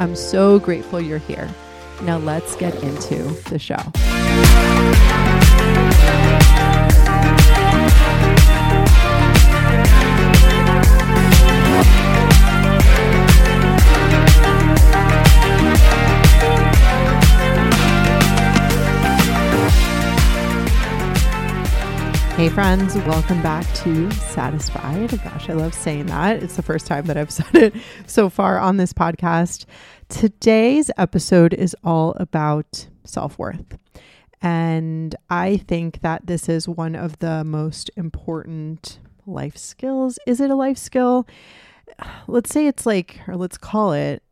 I'm so grateful you're here. Now let's get into the show. Hey friends, welcome back to Satisfied. Gosh, I love saying that. It's the first time that I've said it so far on this podcast. Today's episode is all about self-worth. And I think that this is one of the most important life skills. Is it a life skill? Let's say it's like, or let's call it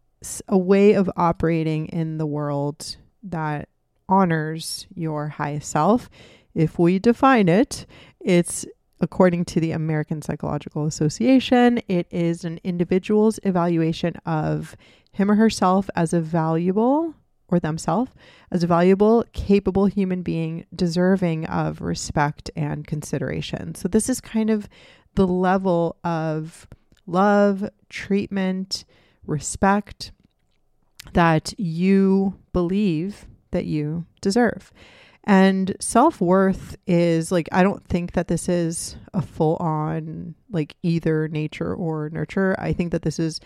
a way of operating in the world that honors your highest self. If we define it, it's, according to the American Psychological Association, it is an individual's evaluation of him or herself as a valuable, or themselves, as a valuable, capable human being deserving of respect and consideration. So this is kind of the level of love, treatment, respect that you believe that you deserve. And self-worth is like, I don't think that this is a full-on like either nature or nurture. I think that this is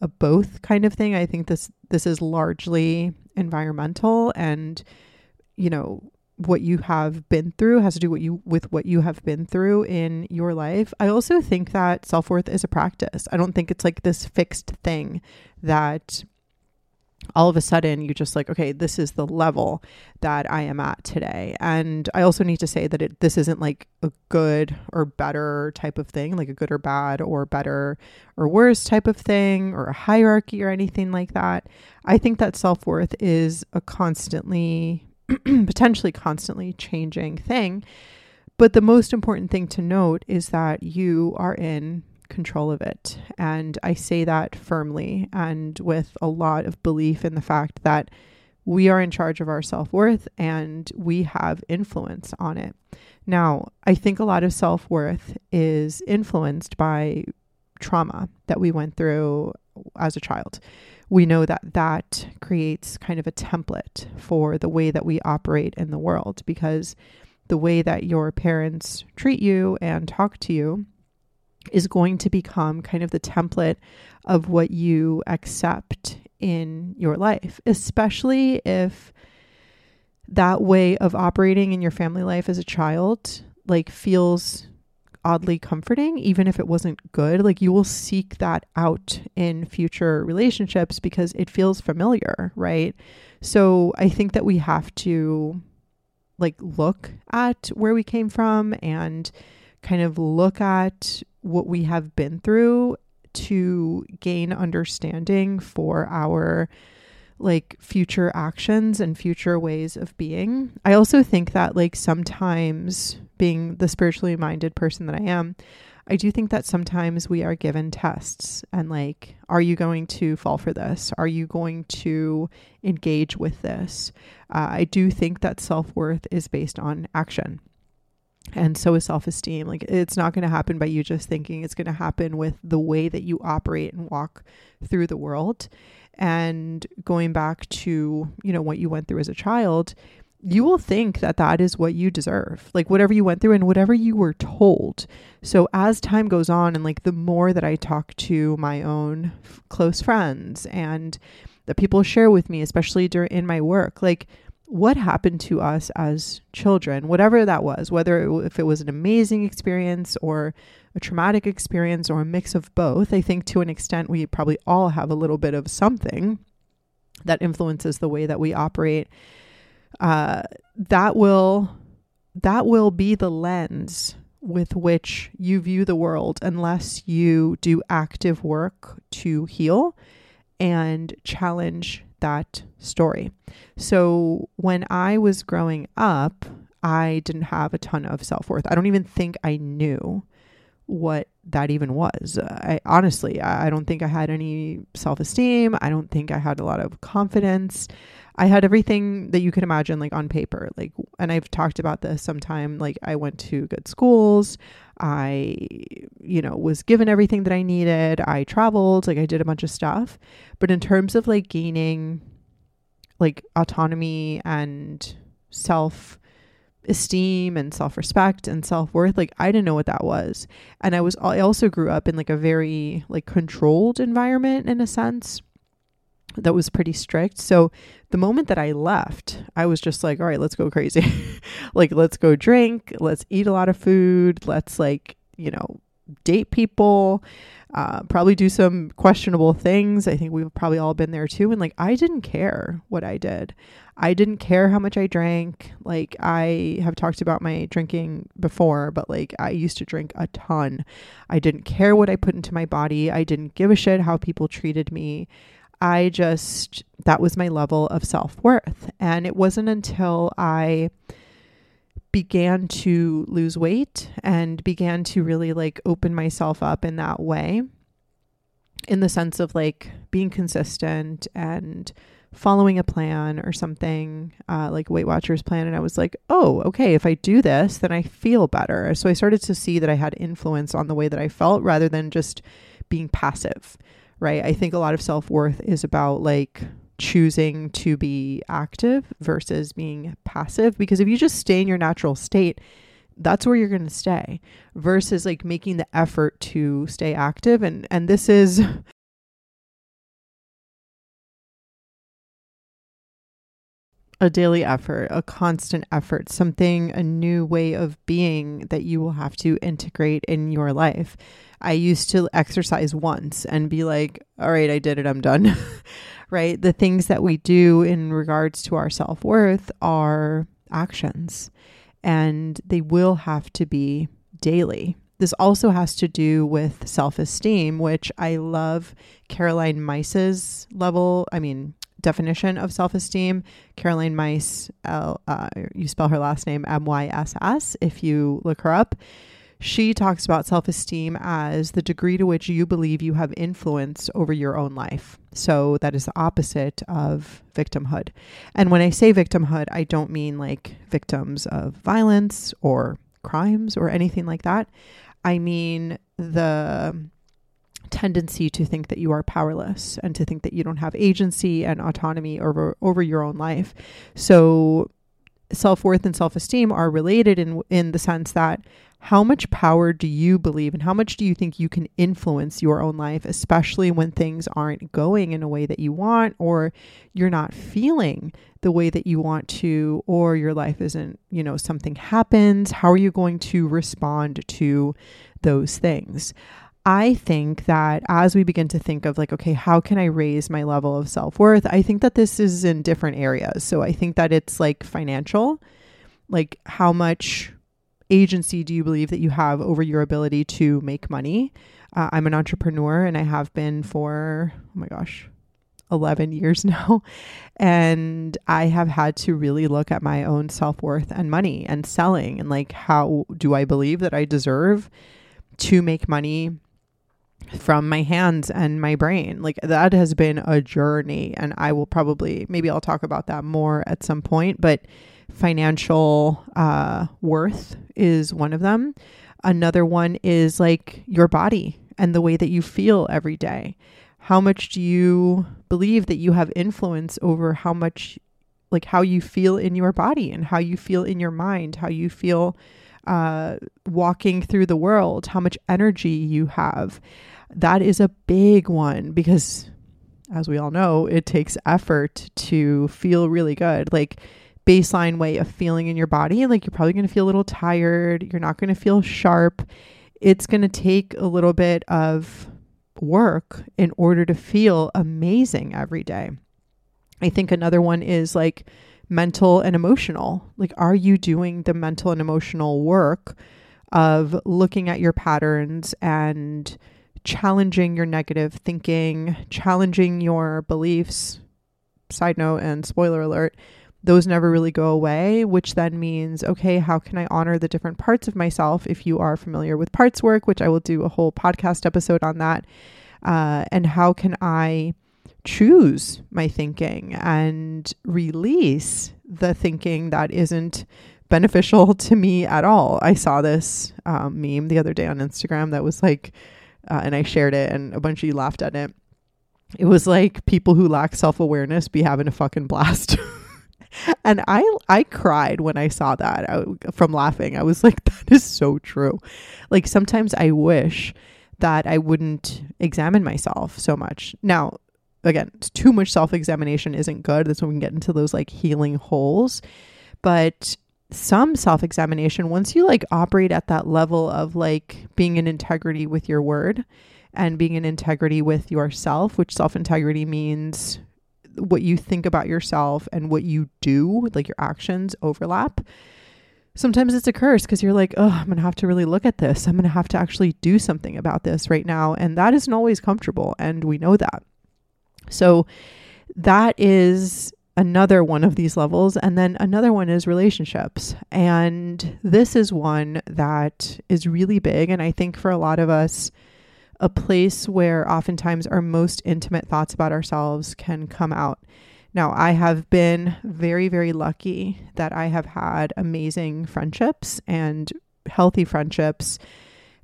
a both kind of thing. I think this is largely environmental, and, you know, what you have been through has to do with what you have been through in your life. I also think that self-worth is a practice. I don't think it's like this fixed thing that all of a sudden you just like, okay, this is the level that I am at today. And I also need to say that this isn't like a good or better type of thing, like a good or bad or better or worse type of thing or a hierarchy or anything like that. I think that self-worth is a constantly, potentially constantly changing thing. But the most important thing to note is that you are in control of it. And I say that firmly and with a lot of belief in the fact that we are in charge of our self-worth and we have influence on it. Now, I think a lot of self-worth is influenced by trauma that we went through as a child. We know that that creates kind of a template for the way that we operate in the world, because the way that your parents treat you and talk to you is going to become kind of the template of what you accept in your life, especially if that way of operating in your family life as a child like feels oddly comforting, even if it wasn't good. Like, you will seek that out in future relationships because it feels familiar, right? So I think that we have to like look at where we came from and kind of look at what we have been through to gain understanding for our like future actions and future ways of being. I also think that like sometimes, being the spiritually minded person that I am, I do think that sometimes we are given tests and like, are you going to fall for this? Are you going to engage with this? I do think that self-worth is based on action. And so is self-esteem. Like, it's not going to happen by you just thinking. It's going to happen with the way that you operate and walk through the world. And going back to, you know, what you went through as a child, you will think that that is what you deserve, like whatever you went through and whatever you were told. So as time goes on, and like the more that I talk to my own close friends and the people share with me, especially in my work, like, what happened to us as children, whatever that was, whether if it was an amazing experience or a traumatic experience or a mix of both. I think to an extent, we probably all have a little bit of something that influences the way that we operate. That will be the lens with which you view the world unless you do active work to heal and challenge that story. So when I was growing up, I didn't have a ton of self-worth. I don't even think I knew what that even was. I honestly don't think I had any self-esteem. I don't think I had a lot of confidence. I had everything that you could imagine, like on paper, like, and I've talked about this sometime. Like I went to good schools. I, was given everything that I needed. I traveled, like I did a bunch of stuff, but in terms of like gaining like autonomy and self-esteem and self-respect and self-worth, like I didn't know what that was. And I also grew up in like a very like controlled environment in a sense that was pretty strict. So the moment that I left, I was just like, all right, let's go crazy. Like, let's go drink. Let's eat a lot of food. Let's like, date people, probably do some questionable things. I think we've probably all been there too. And like, I didn't care what I did. I didn't care how much I drank. Like I have talked about my drinking before, but like I used to drink a ton. I didn't care what I put into my body. I didn't give a shit how people treated me. That was my level of self-worth. And it wasn't until I began to lose weight and began to really like open myself up in that way, in the sense of like being consistent and following a plan or something, like Weight Watchers plan. And I was like, oh, okay, if I do this, then I feel better. So I started to see that I had influence on the way that I felt rather than just being passive. Right. I think a lot of self-worth is about like choosing to be active versus being passive, because if you just stay in your natural state, that's where you're going to stay, versus like making the effort to stay active. And this is a daily effort, a constant effort, something, a new way of being that you will have to integrate in your life. I used to exercise once and be like, all right, I did it, I'm done. Right? The things that we do in regards to our self-worth are actions, and they will have to be daily. This also has to do with self-esteem, which I love Caroline Myss's definition of self-esteem. Caroline Myss, you spell her last name M-Y-S-S if you look her up. She talks about self-esteem as the degree to which you believe you have influence over your own life. So that is the opposite of victimhood. And when I say victimhood, I don't mean like victims of violence or crimes or anything like that. I mean the tendency to think that you are powerless and to think that you don't have agency and autonomy over your own life. So self-worth and self-esteem are related in the sense that how much power do you believe and how much do you think you can influence your own life, especially when things aren't going in a way that you want, or you're not feeling the way that you want to, or your life isn't, something happens. How are you going to respond to those things? I think that as we begin to think of like, okay, how can I raise my level of self-worth? I think that this is in different areas. So I think that it's like financial, like how much agency do you believe that you have over your ability to make money? I'm an entrepreneur, and I have been for, 11 years now. And I have had to really look at my own self-worth and money and selling, and like, how do I believe that I deserve to make money from my hands and my brain? Like that has been a journey, and I will maybe I'll talk about that more at some point, but financial worth is one of them. Another one is like your body and the way that you feel every day. How much do you believe that you have influence over how much, like how you feel in your body and how you feel in your mind, how you feel walking through the world, how much energy you have? That is a big one, because as we all know, it takes effort to feel really good. Like baseline way of feeling in your body, like you're probably going to feel a little tired. You're not going to feel sharp. It's going to take a little bit of work in order to feel amazing every day. I think another one is like mental and emotional. Like, are you doing the mental and emotional work of looking at your patterns and challenging your negative thinking, challenging your beliefs, side note and spoiler alert, those never really go away, which then means, okay, how can I honor the different parts of myself? If you are familiar with parts work, which I will do a whole podcast episode on that, and how can I choose my thinking and release the thinking that isn't beneficial to me at all? I saw this meme the other day on Instagram that was like, and I shared it and a bunch of you laughed at it. It was like, people who lack self-awareness be having a fucking blast. And I cried when I saw that from laughing. I was like, that is so true. Like, sometimes I wish that I wouldn't examine myself so much. Now, again, too much self-examination isn't good. That's when we can get into those like healing holes. But some self-examination, once you like operate at that level of like being in integrity with your word and being in integrity with yourself, which self-integrity means what you think about yourself and what you do, like your actions overlap. Sometimes it's a curse because you're like, oh, I'm going to have to really look at this. I'm going to have to actually do something about this right now. And that isn't always comfortable. And we know that. So that is another one of these levels. And then another one is relationships. And this is one that is really big. And I think for a lot of us, a place where oftentimes our most intimate thoughts about ourselves can come out. Now, I have been very, very lucky that I have had amazing friendships and healthy friendships,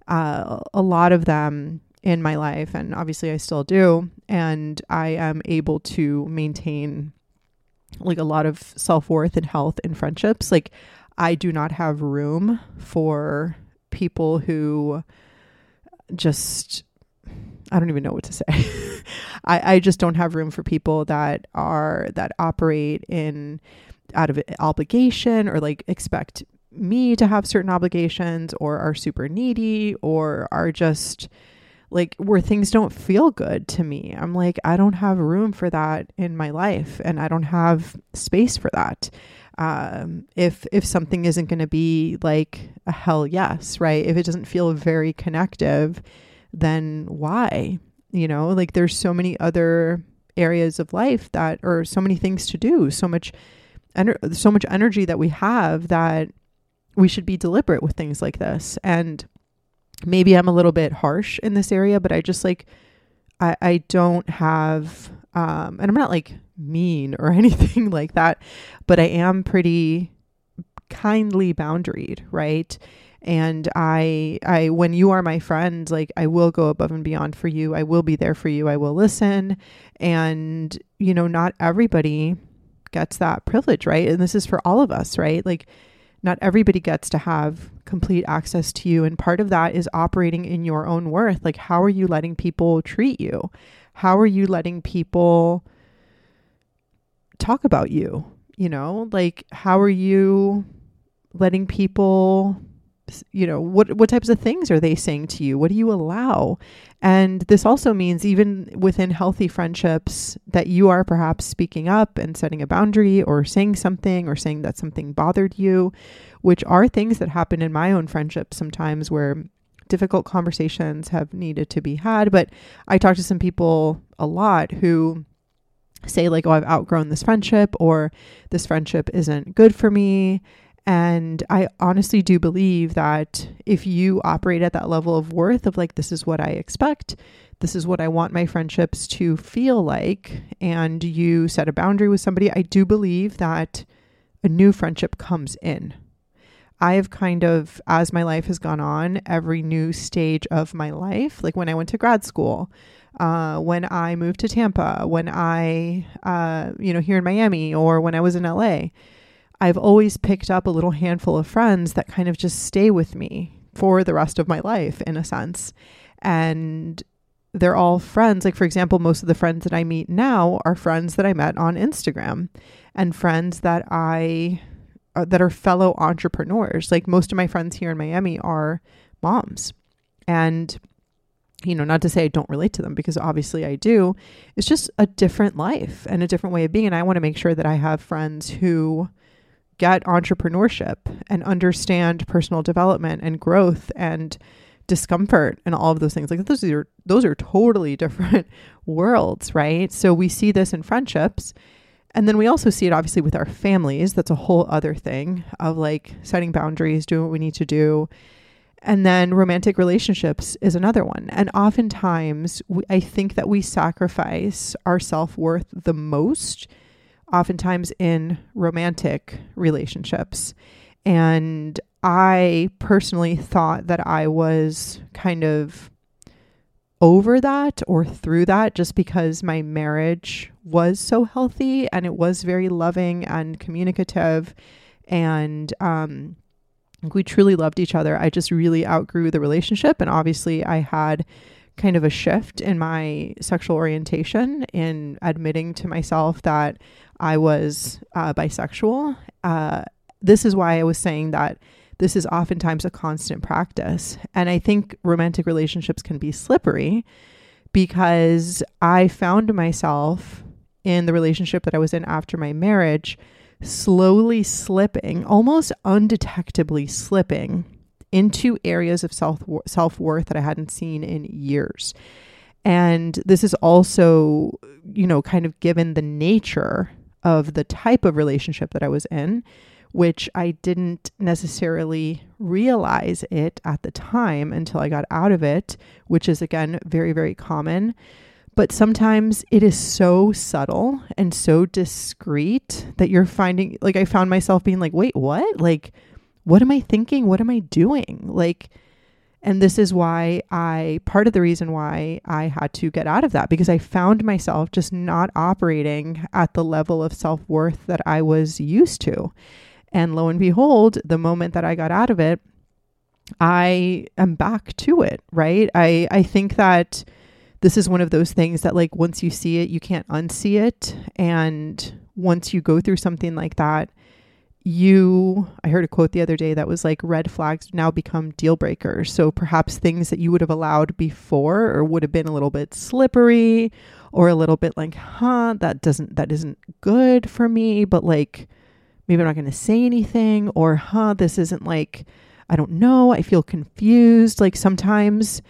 a lot of them in my life, and obviously I still do. And I am able to maintain like a lot of self-worth and health in friendships. Like, I do not have room for people who just, I don't even know what to say. I just don't have room for people that operate in out of obligation, or like expect me to have certain obligations, or are super needy, or are just like where things don't feel good to me. I'm like, I don't have room for that in my life, and I don't have space for that. If something isn't going to be like a hell yes, right? If it doesn't feel very connective, then why? You know, like there's so many other areas of life that, or so many things to do, so much energy that we have, that we should be deliberate with things like this. And maybe I'm a little bit harsh in this area, but I just like, I don't have, and I'm not like mean or anything like that, but I am pretty kindly boundaried, right? And I when you are my friend, like I will go above and beyond for you. I will be there for you. I will listen. And, you know, not everybody gets that privilege, right? And this is for all of us, right? Like, not everybody gets to have complete access to you. And part of that is operating in your own worth. Like, how are you letting people treat you? How are you letting people talk about you? You know, like, how are you letting people, you know, what types of things are they saying to you? What do you allow? And this also means, even within healthy friendships, that you are perhaps speaking up and setting a boundary, or saying something, or saying that something bothered you, which are things that happen in my own friendships sometimes, where difficult conversations have needed to be had. But I talk to some people a lot who say like, oh, I've outgrown this friendship, or this friendship isn't good for me. And I honestly do believe that if you operate at that level of worth of like, this is what I expect, this is what I want my friendships to feel like, and you set a boundary with somebody, I do believe that a new friendship comes in. I have kind of, as my life has gone on, every new stage of my life, like when I went to grad school, when I moved to Tampa, when I, you know, here in Miami, or when I was in LA, I've always picked up a little handful of friends that kind of just stay with me for the rest of my life, in a sense. And they're all friends. Like, for example, most of the friends that I meet now are friends that I met on Instagram, and friends that are fellow entrepreneurs. Like, most of my friends here in Miami are moms. And, you know, not to say I don't relate to them, because obviously I do. It's just a different life and a different way of being. And I want to make sure that I have friends who get entrepreneurship and understand personal development and growth and discomfort and all of those things. Like, those are totally different worlds, right? So we see this in friendships, And then we also see it obviously with our families. That's a whole other thing of like setting boundaries, doing what we need to do. And then romantic relationships is another one. And oftentimes I think that we sacrifice our self-worth the most, oftentimes in romantic relationships. And I personally thought that I was kind of over that or through that just because my marriage was so healthy and it was very loving and communicative, and we truly loved each other. I just really outgrew the relationship, and obviously I had kind of a shift in my sexual orientation, in admitting to myself that I was bisexual. This is why I was saying that this is oftentimes a constant practice. And I think romantic relationships can be slippery because I found myself in the relationship that I was in after my marriage, slowly slipping, almost undetectably slipping into areas of self-worth that I hadn't seen in years. And this is also, you know, kind of given the nature of the type of relationship that I was in, which I didn't necessarily realize it at the time until I got out of it, which is, again, very, very common. But sometimes it is so subtle and so discreet that you're finding, like, I found myself being like, wait, what? Like, what am I thinking? What am I doing? Like, and this is why part of the reason why I had to get out of that, because I found myself just not operating at the level of self-worth that I was used to. And lo and behold, the moment that I got out of it, I am back to it, right? I think that this is one of those things that, like, once you see it, you can't unsee it. And once you go through something like that, I heard a quote the other day that was like, red flags now become deal breakers. So perhaps things that you would have allowed before, or would have been a little bit slippery, or a little bit like, that isn't good for me, but like, maybe I'm not going to say anything, or this isn't, like, I don't know, I feel confused. Like, sometimes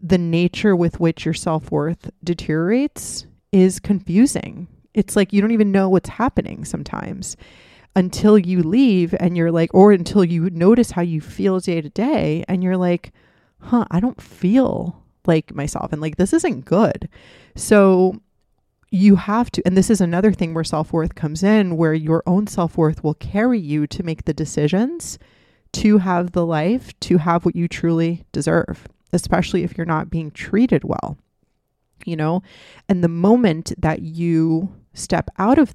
the nature with which your self-worth deteriorates is confusing. It's like, you don't even know what's happening sometimes until you leave, and you're like, or until you notice how you feel day to day, and you're like, I don't feel like myself, and like, this isn't good. So you have to, and this is another thing where self-worth comes in, where your own self-worth will carry you to make the decisions to have the life, to have what you truly deserve, especially if you're not being treated well, you know? And the moment that you step out of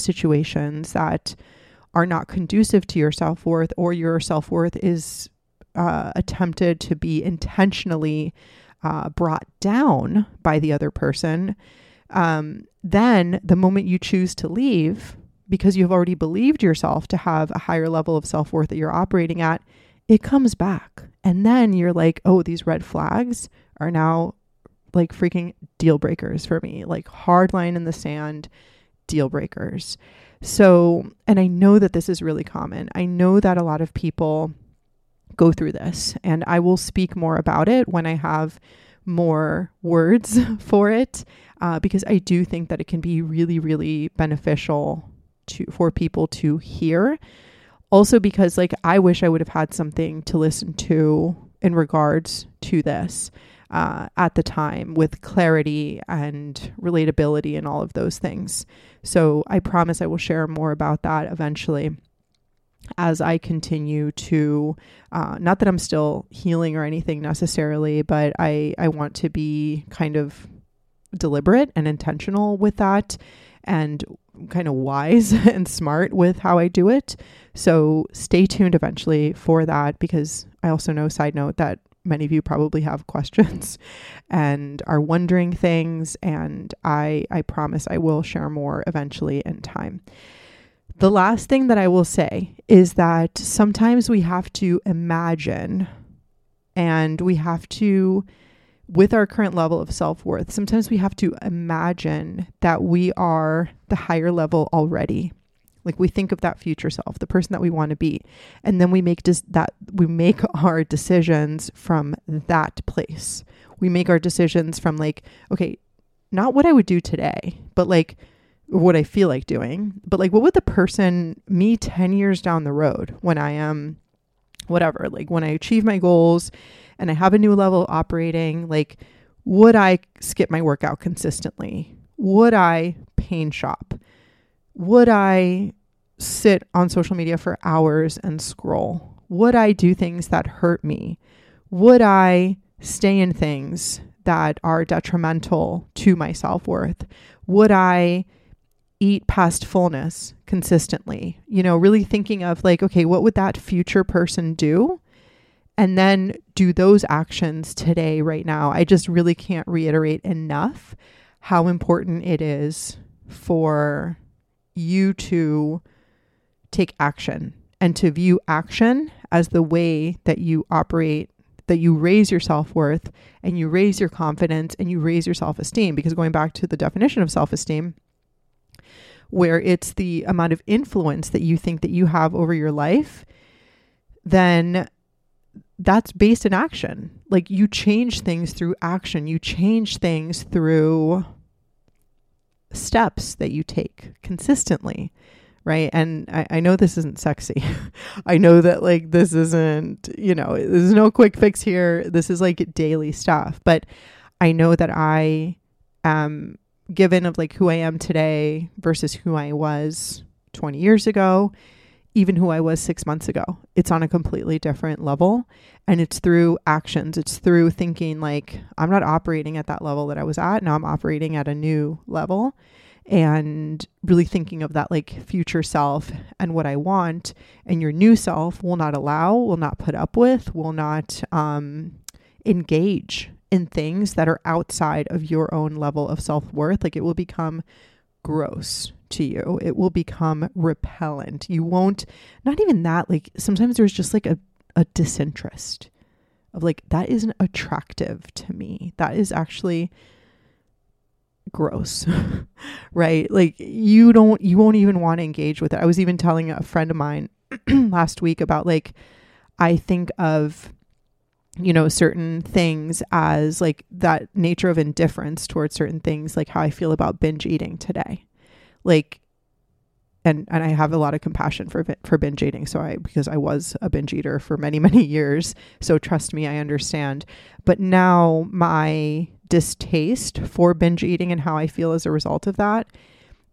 situations that are not conducive to your self-worth, or your self-worth is attempted to be intentionally brought down by the other person, then the moment you choose to leave, because you've already believed yourself to have a higher level of self-worth that you're operating at, it comes back. And then you're like, oh, these red flags are now like freaking deal breakers for me, like hard line in the sand, deal breakers. So, and I know that this is really common. I know that a lot of people go through this, and I will speak more about it when I have more words for it, because I do think that it can be really, really beneficial for people to hear. Also, because, like, I wish I would have had something to listen to in regards to this at the time, with clarity and relatability and all of those things. So I promise I will share more about that eventually, as I continue to, not that I'm still healing or anything necessarily, but I want to be kind of deliberate and intentional with that, and kind of wise and smart with how I do it. So stay tuned eventually for that, because I also know, side note, that many of you probably have questions and are wondering things. And I promise I will share more eventually in time. The last thing that I will say is that sometimes we have to imagine, and we have to, with our current level of self-worth, sometimes we have to imagine that we are the higher level already. Like, we think of that future self, the person that we want to be. And then we make our decisions from that place. We make our decisions from, like, okay, not what I would do today, but like, what I feel like doing, but like, what would the person, me 10 years down the road when I am whatever, like when I achieve my goals and I have a new level of operating, like, would I skip my workout consistently? Would I pain shop? Would I sit on social media for hours and scroll? Would I do things that hurt me? Would I stay in things that are detrimental to my self-worth? Would I eat past fullness consistently? You know, really thinking of like, okay, what would that future person do? And then do those actions today, right now. I just really can't reiterate enough how important it is for you to take action and to view action as the way that you operate, that you raise your self-worth and you raise your confidence and you raise your self-esteem. Because going back to the definition of self-esteem, where it's the amount of influence that you think that you have over your life, then that's based in action. Like, you change things through action. You change things through steps that you take consistently, right? And I know this isn't sexy. I know that like this isn't, you know, there's no quick fix here. This is like daily stuff. But I know that I am given of like who I am today versus who I was 20 years ago, even who I was 6 months ago. It's on a completely different level. And it's through actions. It's through thinking like, I'm not operating at that level that I was at. Now I'm operating at a new level. And really thinking of that like future self and what I want. And your new self will not allow, will not put up with, will not engage in things that are outside of your own level of self-worth. Like, it will become gross to you. It will become repellent. You won't, not even that, like sometimes there's just like a disinterest of like, that isn't attractive to me. That is actually gross, right? Like, you won't even want to engage with it. I was even telling a friend of mine last week about like, I think of, you know, certain things as like that nature of indifference towards certain things, like how I feel about binge eating today. Like, and I have a lot of compassion for binge eating. Because I was a binge eater for many, many years. So trust me, I understand. But now my distaste for binge eating and how I feel as a result of that,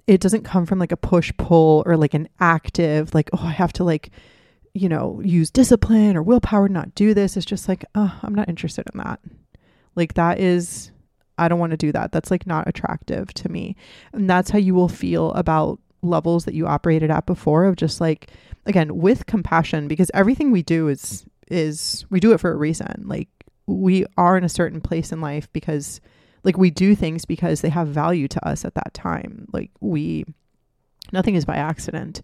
it doesn't come from like a push pull or like an active, like, oh, I have to like, you know, use discipline or willpower to not do this. It's just like, oh, I'm not interested in that. Like, that is, I don't want to do that. That's like not attractive to me. And that's how you will feel about levels that you operated at before, of just like, again, with compassion, because everything we do is we do it for a reason. Like, we are in a certain place in life because like we do things because they have value to us at that time. Like, nothing is by accident.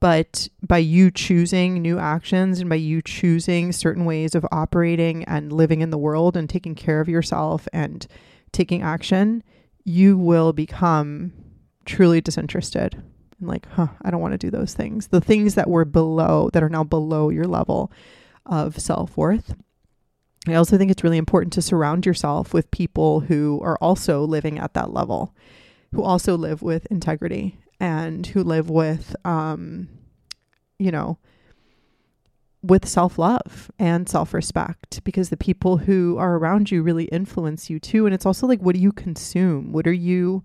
But by you choosing new actions and by you choosing certain ways of operating and living in the world and taking care of yourself and taking action, you will become truly disinterested and like, I don't want to do those things. The things that were below, that are now below your level of self-worth. I also think it's really important to surround yourself with people who are also living at that level, who also live with integrity, and who live with, you know, with self-love and self-respect, because the people who are around you really influence you too. And it's also like, what do you consume? What are you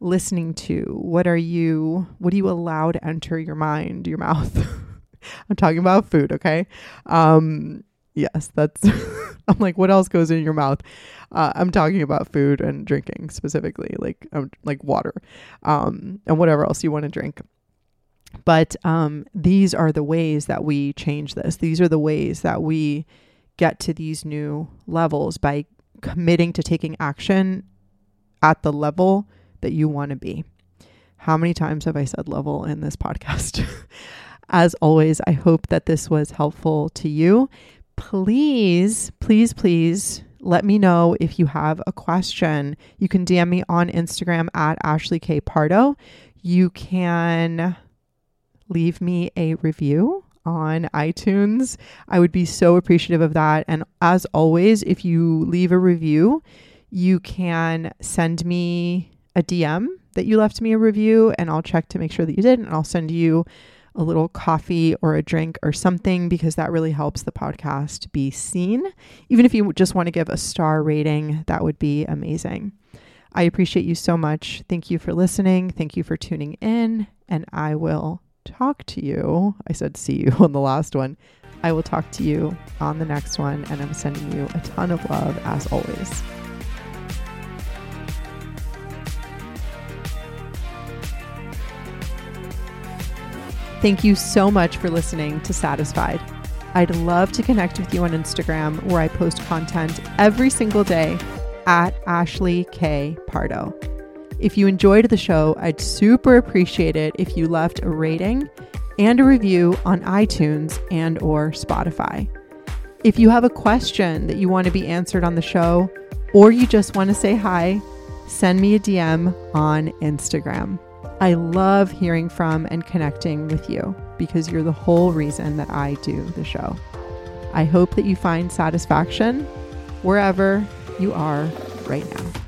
listening to? What do you allow to enter your mind, your mouth? I'm talking about food. Okay. Yes, that's, I'm like, what else goes in your mouth? I'm talking about food and drinking specifically, like water, and whatever else you want to drink. But, these are the ways that we change this. These are the ways that we get to these new levels, by committing to taking action at the level that you want to be. How many times have I said level in this podcast? As always, I hope that this was helpful to you. Please, please, please let me know if you have a question. You can DM me on Instagram at Ashley K. Pardo. You can leave me a review on iTunes. I would be so appreciative of that. And as always, if you leave a review, you can send me a DM that you left me a review, and I'll check to make sure that you did, and I'll send you a little coffee or a drink or something, because that really helps the podcast be seen. Even if you just want to give a star rating, that would be amazing. I appreciate you so much. Thank you for listening. Thank you for tuning in. And I will talk to you. I said see you on the last one. I will talk to you on the next one. And I'm sending you a ton of love as always. Thank you so much for listening to Satisfied. I'd love to connect with you on Instagram, where I post content every single day at Ashley K. Pardo. If you enjoyed the show, I'd super appreciate it if you left a rating and a review on iTunes and or Spotify. If you have a question that you want to be answered on the show, or you just want to say hi, send me a DM on Instagram. I love hearing from and connecting with you, because you're the whole reason that I do the show. I hope that you find satisfaction wherever you are right now.